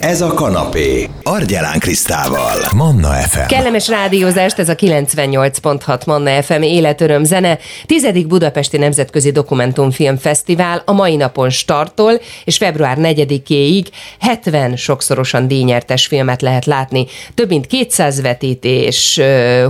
Ez a Kanapé. Argyalán Krisztával. Manna FM. Kellemes rádiózást, ez a 98.6 Manna FM életöröm zene. Tizedik Budapesti Nemzetközi Dokumentum Filmfesztivál a mai napon starttól, és február 4-éig 70 sokszorosan díjnyertes filmet lehet látni. Több mint 200 vetítés,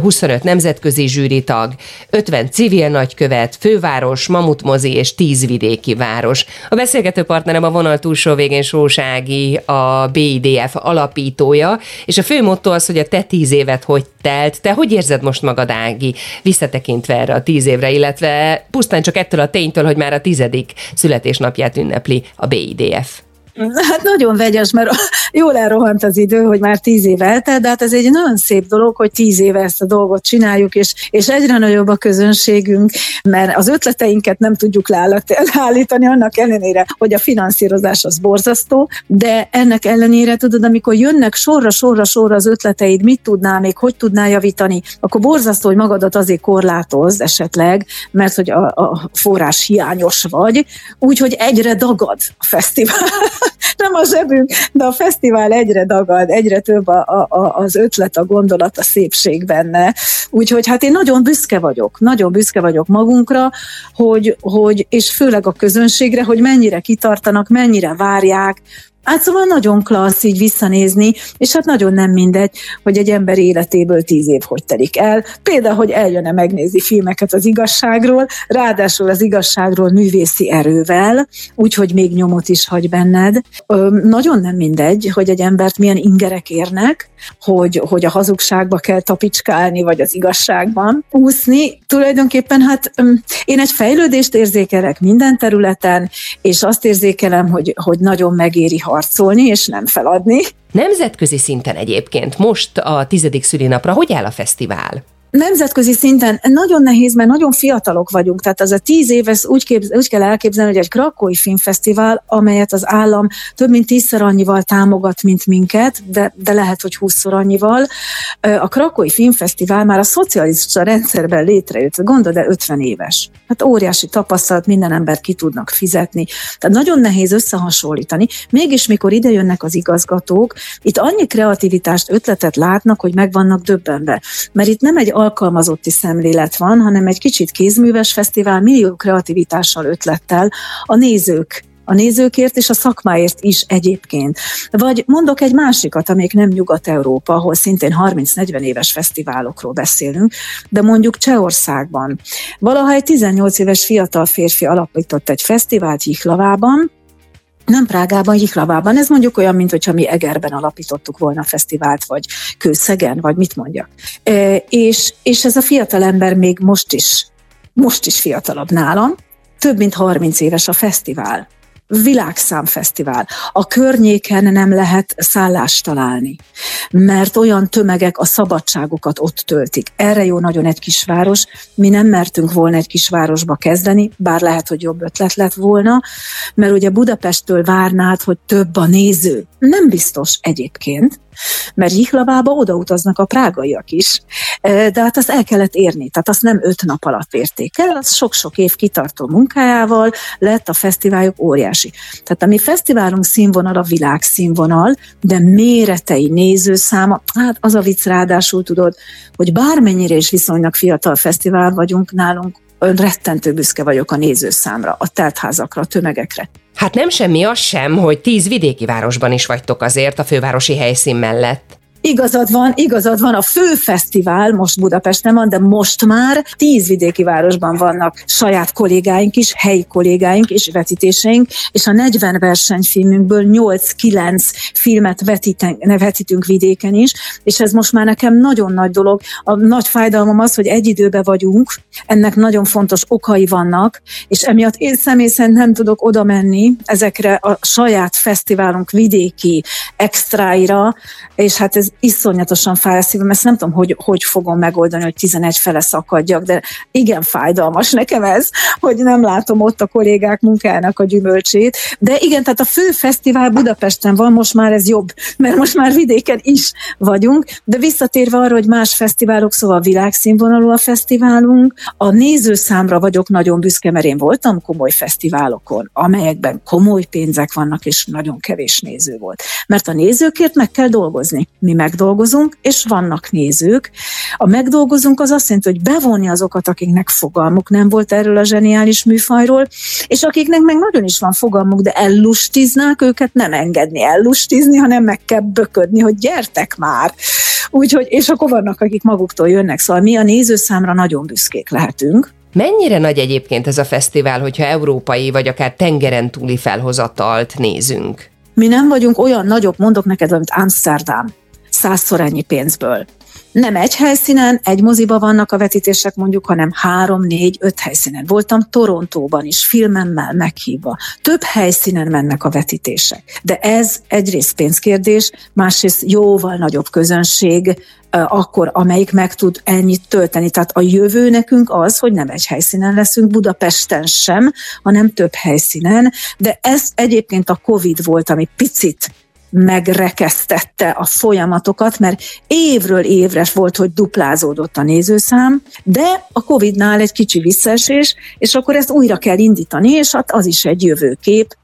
25 nemzetközi zsűritag, 50 civil nagykövet, főváros, Mamutmozi és 10 vidéki város. A beszélgető partnerem a vonal túlsó végén Sós Ági, a BIDF alapítója, és a fő motto az, hogy a te 10 évet hogy telt. Te hogy érzed most magad, Ági, visszatekintve erre a 10 évre, illetve pusztán csak ettől a ténytől, hogy már a 10. születésnapját ünnepli a BIDF? Hát nagyon vegyes, mert jól elrohant az idő, hogy már 10 év eltelt, de hát ez egy nagyon szép dolog, hogy 10 éve ezt a dolgot csináljuk, és egyre nagyobb a közönségünk, mert az ötleteinket nem tudjuk leállítani, annak ellenére, hogy a finanszírozás az borzasztó, de ennek ellenére tudod, amikor jönnek sorra az ötleteid, mit tudnál még, hogy tudnál javítani, akkor borzasztó, hogy magadat azért korlátozd esetleg, mert hogy a forrás hiányos vagy, úgyhogy egyre dagad a fesztivál. Nem a zsebünk, de a fesztivál egyre dagad, egyre több az ötlet, a gondolat, a szépség benne. Úgyhogy hát én nagyon büszke vagyok magunkra, hogy és főleg a közönségre, hogy mennyire kitartanak, mennyire várják. Hát szóval nagyon klassz így visszanézni, és hát nagyon nem mindegy, hogy egy ember életéből 10 év hogy telik el. Például, hogy eljön-e megnézni filmeket az igazságról, ráadásul az igazságról művészi erővel, úgyhogy még nyomot is hagy benned. Nagyon nem mindegy, hogy egy embert milyen ingerek érnek, hogy a hazugságba kell tapicskálni, vagy az igazságban úszni. Tulajdonképpen hát én egy fejlődést érzékelek minden területen, és azt érzékelem, hogy nagyon megéri harcolni, és nem feladni. Nemzetközi szinten egyébként most a 10. szülinapra hogy áll a fesztivál? Nemzetközi szinten nagyon nehéz, mert nagyon fiatalok vagyunk, tehát az a 10 év, ezt úgy kell elképzelni, hogy egy krakói filmfesztivál, amelyet az állam több mint 10-szer annyival támogat, mint minket, de lehet, hogy 20-szor annyival. A krakói filmfesztivál már a szocialista rendszerben létrejött, gondold el, 50 éves. Hát óriási tapasztalat, minden embert ki tudnak fizetni. Tehát nagyon nehéz összehasonlítani. Mégis mikor ide jönnek az igazgatók, itt annyi kreativitást, ötletet látnak, hogy meg vannak döbbenve. Mert itt nem egy alkalmazotti szemlélet van, hanem egy kicsit kézműves fesztivál, millió kreativitással, ötlettel a nézőkért és a szakmáért is egyébként. Vagy mondok egy másikat, amelyik nem Nyugat-Európa, ahol szintén 30-40 éves fesztiválokról beszélünk, de mondjuk Csehországban. Valaha egy 18 éves fiatal férfi alapított egy fesztivált Jihlavában, nem Prágában, Jihlavában. Ez mondjuk olyan, mint hogyha mi Egerben alapítottuk volna a fesztivált, vagy Kőszegen, vagy mit mondjak. És ez a fiatalember még most is fiatalabb nálam. Több mint 30 éves a fesztivál. Világszámfesztivál. A környéken nem lehet szállást találni, mert olyan tömegek a szabadságukat ott töltik. Erre jó nagyon egy kisváros. Mi nem mertünk volna egy kisvárosba kezdeni, bár lehet, hogy jobb ötlet lett volna, mert ugye Budapesttől várnád, hogy több a néző. Nem biztos egyébként, mert Jihlavába odautaznak a prágaiak is, de hát azt el kellett érni, tehát azt nem 5 nap alatt érték el, az sok-sok év kitartó munkájával lett a fesztiváljuk óriási. Tehát a mi fesztiválunk színvonal a világszínvonal, de méretei, nézőszáma, hát az a vicc ráadásul, tudod, hogy bármennyire is viszonylag fiatal fesztivál vagyunk, nálunk rettentő büszke vagyok a nézőszámra, a teltházakra, a tömegekre. Hát nem semmi az sem, hogy 10 vidéki városban is vagytok azért a fővárosi helyszín mellett. Igazad van, a fő fesztivál most Budapesten van, de most már 10 vidéki városban vannak saját kollégáink is, helyi kollégáink és vetítéseink, és a 40 versenyfilmünkből 8-9 filmet vetítünk vidéken is, és ez most már nekem nagyon nagy dolog. A nagy fájdalmam az, hogy egy időben vagyunk, ennek nagyon fontos okai vannak, és emiatt én személy szerint nem tudok oda menni ezekre a saját fesztiválunk vidéki extraira, és hát ez iszonyatosan fáj a szívem, ezt nem tudom, hogy fogom megoldani, hogy 11 fele szakadjak, de igen fájdalmas nekem ez, hogy nem látom ott a kollégák munkájának a gyümölcsét. De igen, tehát a fő fesztivál Budapesten van, most már ez jobb, mert most már vidéken is vagyunk, de visszatérve arra, hogy más fesztiválok, szóval világszínvonalú a fesztiválunk, a nézőszámra vagyok nagyon büszke, mert én voltam komoly fesztiválokon, amelyekben komoly pénzek vannak, és nagyon kevés néző volt. Mert a nézőkért meg kell dolgozni. Mi megdolgozunk, és vannak nézők. A megdolgozunk az azt jelenti, hogy bevonni azokat, akiknek fogalmuk nem volt erről a zseniális műfajról, és akiknek meg nagyon is van fogalmuk, de ellustiznák őket, nem engedni ellustizni, hanem meg kell böködni, hogy gyertek már. Úgyhogy, és akkor vannak, akik maguktól jönnek, szóval mi a nézőszámra nagyon büszkék lehetünk. Mennyire nagy egyébként ez a fesztivál, hogyha európai vagy akár tengeren túli felhozatalt nézünk? Mi nem vagyunk olyan nagyobb, mondok neked, mint Amsterdam, 100-szor ennyi pénzből. Nem egy helyszínen, egy moziba vannak a vetítések mondjuk, hanem 3, 4, 5 helyszínen. Voltam Torontóban is, filmemmel meghívva. Több helyszínen mennek a vetítések. De ez egyrészt pénzkérdés, másrészt jóval nagyobb közönség, akkor, amelyik meg tud ennyit tölteni. Tehát a jövő nekünk az, hogy nem egy helyszínen leszünk, Budapesten sem, hanem több helyszínen, de ez egyébként a Covid volt, ami picit megrekesztette a folyamatokat, mert évről évre volt, hogy duplázódott a nézőszám, de a Covid-nál egy kicsi visszaesés, és akkor ezt újra kell indítani, és hát az is egy jövőkép,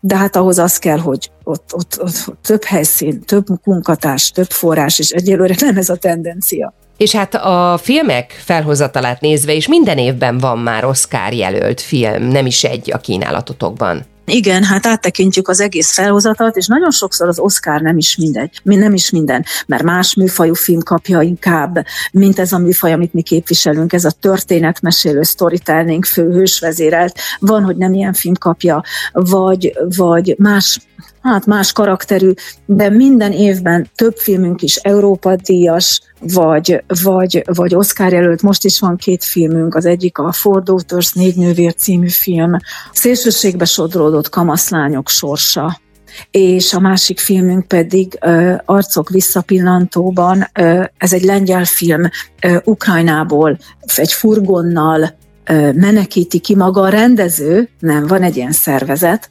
de hát ahhoz az kell, hogy ott több helyszín, több munkatárs, több forrás, és egyelőre nem ez a tendencia. És hát a filmek felhozatalát nézve is minden évben van már Oscar jelölt film, nem is egy a kínálatotokban. Igen, hát áttekintjük az egész felhozatalt, és nagyon sokszor az Oscar nem is mindegy, nem is minden, mert más műfajú film kapja inkább, mint ez a műfaj, amit mi képviselünk, ez a történetmesélő storytelling főhős vezérelt, van, hogy nem ilyen film kapja, vagy más, hát más karakterű, de minden évben több filmünk is Európa-díjas, vagy Oscar jelölt, most is van 2 filmünk, az egyik a For Daughters, 4 nővér című film, szélsőségbe sodródott kamaszlányok sorsa, és a másik filmünk pedig Arcok Visszapillantóban, ez egy lengyel film, Ukrajnából egy furgonnal menekíti ki maga a rendező, nem, van egy ilyen szervezet,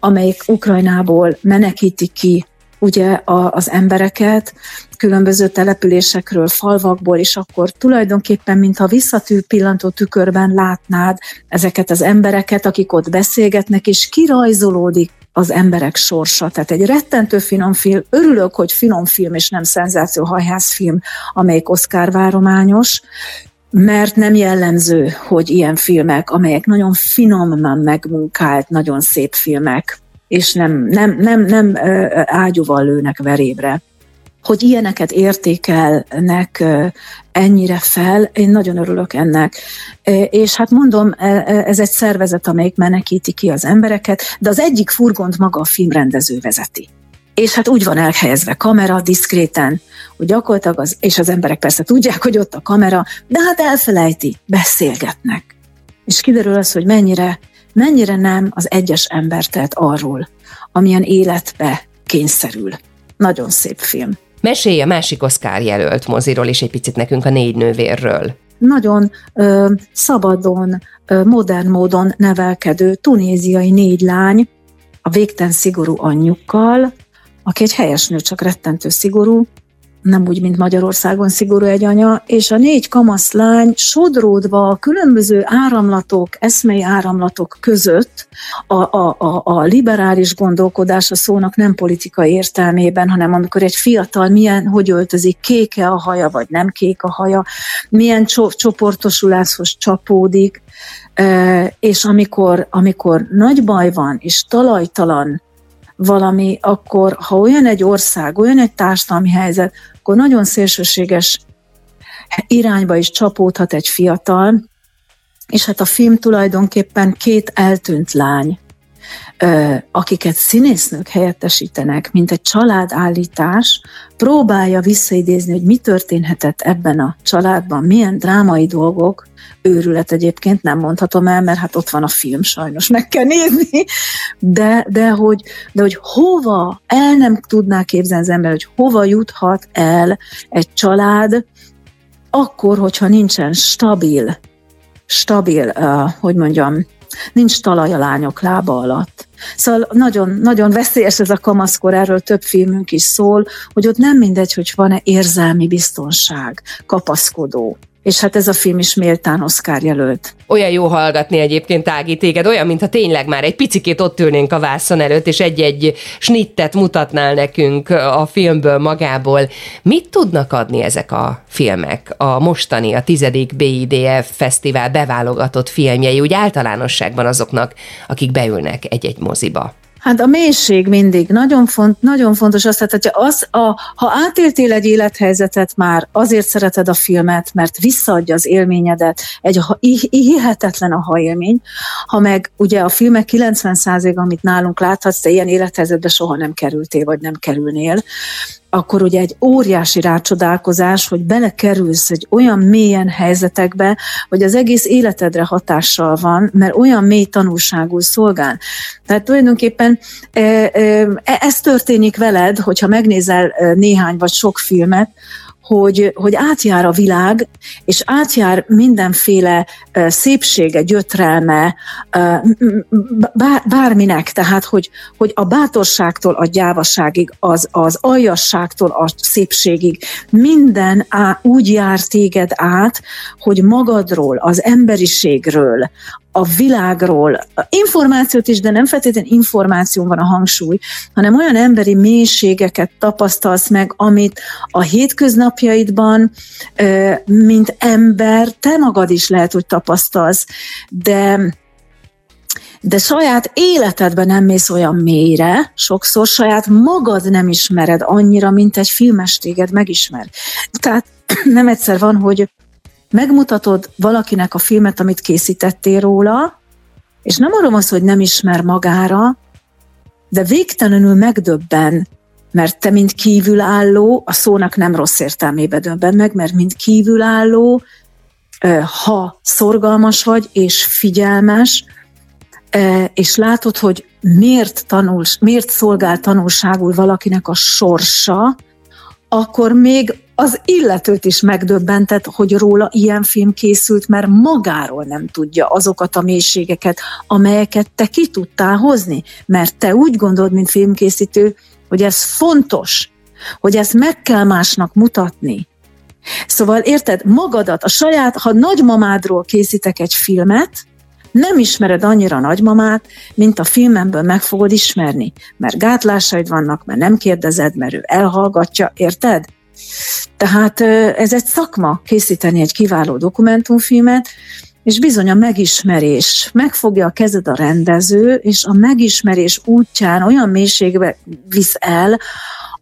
amelyik Ukrajnából menekíti ki ugye az embereket különböző településekről, falvakból, és akkor tulajdonképpen, mintha visszapillantó tükörben látnád ezeket az embereket, akik ott beszélgetnek, és kirajzolódik az emberek sorsa. Tehát egy rettentő finom film, örülök, hogy finom film, és nem szenzációhajház film, amelyik Oscar várományos, mert nem jellemző, hogy ilyen filmek, amelyek nagyon finoman megmunkált, nagyon szép filmek, és nem ágyúval lőnek verébre. Hogy ilyeneket értékelnek ennyire fel, én nagyon örülök ennek. És hát mondom, ez egy szervezet, amelyik menekíti ki az embereket, de az egyik furgont maga a filmrendező vezeti. És hát úgy van elhelyezve kamera, diszkréten, hogy gyakorlatilag, és az emberek persze tudják, hogy ott a kamera, de hát elfelejti, beszélgetnek. És kiderül az, hogy mennyire nem az egyes ember tehet arról, amilyen életbe kényszerül. Nagyon szép film. Mesélj a másik Oscar jelölt moziról, és egy picit nekünk a 4 nővérről. Nagyon szabadon, modern módon nevelkedő tunéziai 4 lány, a végtelen szigorú anyjukkal, aki egy helyes nő, csak rettentő szigorú, nem úgy, mint Magyarországon szigorú egy anya, és a 4 kamaszlány sodródva a különböző áramlatok, eszmei áramlatok között a liberális gondolkodás a szónak nem politikai értelmében, hanem amikor egy fiatal hogy öltözik, kéke a haja, vagy nem kék a haja, milyen csoportosuláshoz csapódik, és amikor nagy baj van, és talajtalan valami, akkor ha olyan egy ország, olyan egy társadalmi helyzet, akkor nagyon szélsőséges irányba is csapódhat egy fiatal, és hát a film tulajdonképpen 2 eltűnt lány akiket színésznők helyettesítenek, mint egy családállítás, próbálja visszaidézni, hogy mi történhetett ebben a családban, milyen drámai dolgok, őrület egyébként, nem mondhatom el, mert hát ott van a film, sajnos meg kell nézni, de hogy hova, el nem tudná képzelni az ember, hogy hova juthat el egy család, akkor, hogyha nincsen nincs talaj a lányok lába alatt. Szóval nagyon, nagyon veszélyes ez a kamaszkor, erről több filmünk is szól, hogy ott nem mindegy, hogy van-e érzelmi biztonság, kapaszkodó. És hát ez a film is méltán Oscar jelölt. Olyan jó hallgatni egyébként, Ági, téged, olyan, mintha tényleg már egy picikét ott ülnénk a vászon előtt, és egy-egy snittet mutatnál nekünk a filmből, magából. Mit tudnak adni ezek a filmek? A mostani, a 10. BIDF fesztivál beválogatott filmjei, úgy általánosságban azoknak, akik beülnek egy-egy moziba. Hát a mélység mindig nagyon fontos, ha átéltél egy élethelyzetet már, azért szereted a filmet, mert visszaadja az élményedet, hihetetlen aha élmény, ha meg ugye a filmek 90%-a, amit nálunk láthatsz, te ilyen élethelyzetbe soha nem kerültél, vagy nem kerülnél, akkor ugye egy óriási rácsodálkozás, hogy belekerülsz egy olyan mélyen helyzetekbe, hogy az egész életedre hatással van, mert olyan mély tanulságul szolgál. Tehát tulajdonképpen ez történik veled, hogyha megnézel néhány vagy sok filmet, hogy átjár a világ, és átjár mindenféle szépsége, gyötrelme, bárminek, tehát hogy a bátorságtól a gyávaságig, az aljasságtól a szépségig, minden úgy jár téged át, hogy magadról, az emberiségről, a világról, információt is, de nem feltétlenül információn van a hangsúly, hanem olyan emberi mélységeket tapasztalsz meg, amit a hétköznapjaidban, mint ember, te magad is lehet, hogy tapasztalsz, de saját életedben nem mész olyan mélyre, sokszor saját magad nem ismered annyira, mint egy filmes téged megismer. Tehát nem egyszer van, hogy megmutatod valakinek a filmet, amit készítettél róla, és nem arról az, hogy nem ismer magára, de végtelenül megdöbben, mert te, mint kívülálló, a szónak nem rossz értelmébe döbben meg, mert mint kívülálló, ha szorgalmas vagy és figyelmes, és látod, hogy miért szolgál tanulságul valakinek a sorsa, akkor még az illetőt is megdöbbentett, hogy róla ilyen film készült, mert magáról nem tudja azokat a mélységeket, amelyeket te ki tudtál hozni, mert te úgy gondolod, mint filmkészítő, hogy ez fontos, hogy ezt meg kell másnak mutatni. Szóval érted, magadat, ha nagymamádról készítek egy filmet, nem ismered annyira a nagymamát, mint a filmemből meg fogod ismerni, mert gátlásaid vannak, mert nem kérdezed, mert ő elhallgatja, érted? Tehát ez egy szakma, készíteni egy kiváló dokumentumfilmet, és bizony a megismerés. Megfogja a kezed a rendező, és a megismerés útján olyan mélységbe visz el,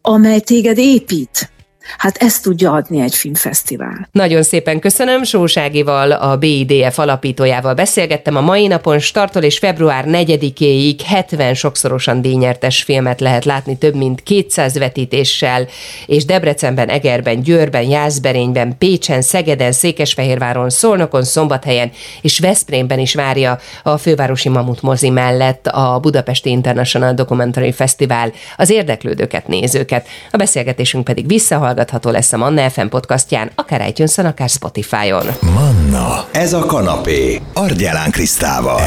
amely téged épít. Hát ezt tudja adni egy filmfesztivál. Nagyon szépen köszönöm. Sós Ágival, a BIDF alapítójával beszélgettem. A mai napon starttól és február 4-éig 70 sokszorosan díjnyertes filmet lehet látni, több mint 200 vetítéssel, és Debrecenben, Egerben, Győrben, Jászberényben, Pécsen, Szegeden, Székesfehérváron, Szolnokon, Szombathelyen és Veszprémben is várja a fővárosi Mamutmozi mellett a Budapesti International Documentary Fesztivál az érdeklődőket, nézőket. A beszélgetésünk pedig hallgatható lesz a Manna FM podcastján, akár iTunes-on, akár Spotify-on. Manna. Ez a kanapé. Argyalán Krisztával.